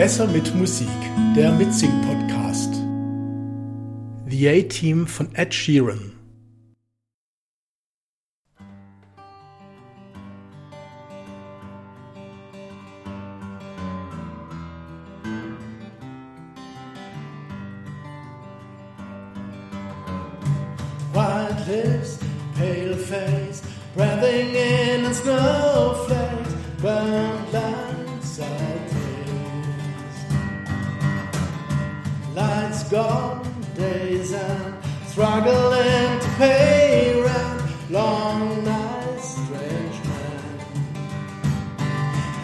Besser mit Musik, der Mitsing-Podcast. The A-Team von Ed Sheeran. White lips, pale face, breathing in and snowflakes, brown lines I taste. Lights gone, days out, struggling to pay rent, long nights, strange man.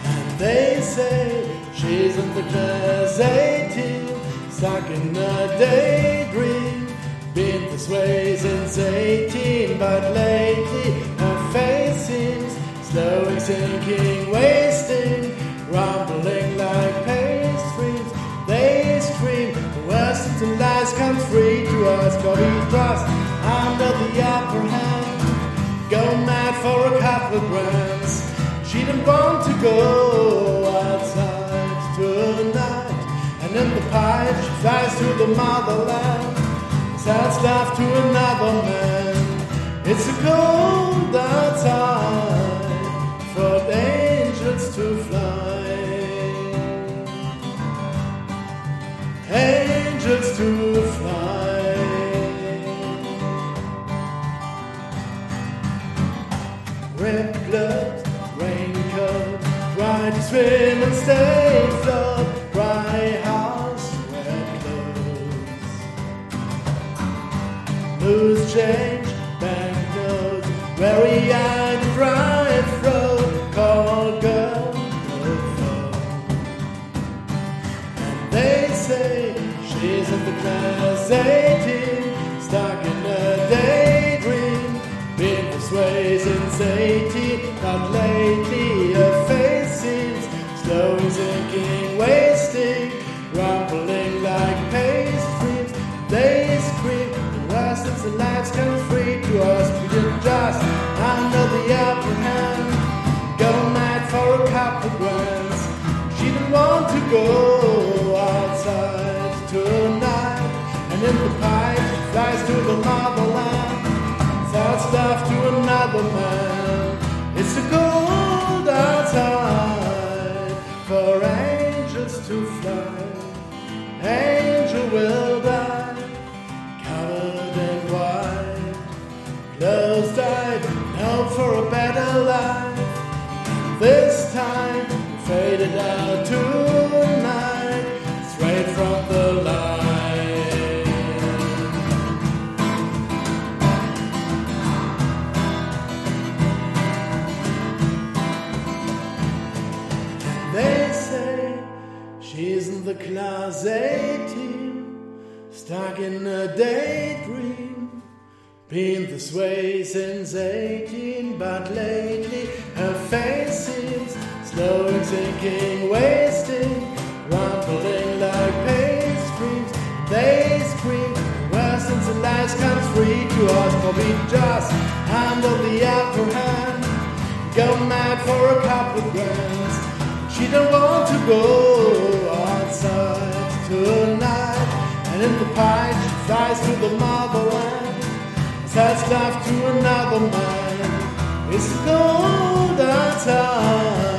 And they say she's in the class 18, stuck in a daydream. Been this way since 18, but lately her face seems slowly sinking, wasting, rumbling like pain streams. They scream, the worst of the lies comes free to us, but we trust under the upper hand. Go mad for a couple of grams. She didn't want to go outside tonight, and in the pipe she flies to the motherland. That's love to another man. It's a cold outside for the angels to fly. Angels to fly. Ripplet, raincoat, try to swim and stay afloat. Dry house, red clothes. Loose change, bank notes, weary-eyed and dried throat, call girl, no phone. And they say she's in the class 18, stuck in a daydream. Been this way since 18, but lately her face seems slowly sinking, wasting, rumbling like pastries. They scream. Since the lights come free to us, we didn't just under the upper hand. Go mad for a couple grams. She didn't want to go outside tonight, and in the pipe she flies to the motherland. Sells stuff to another man. It's the cold outside for angels to fly. Angel will die. Closed died, now for a better life. This time, faded out tonight, straight from the line. They say she's in the class 18, stuck in a daydream. Been this way since 18, but lately her face seems slowly sinking, wasting, rumbling like pastries. They scream, worse since the lights comes free to us, for we just handle the upper hand. Go mad for a couple grams. She don't want to go outside tonight, and in the pine she flies to the motherland. That's life to another man. It's cold outside.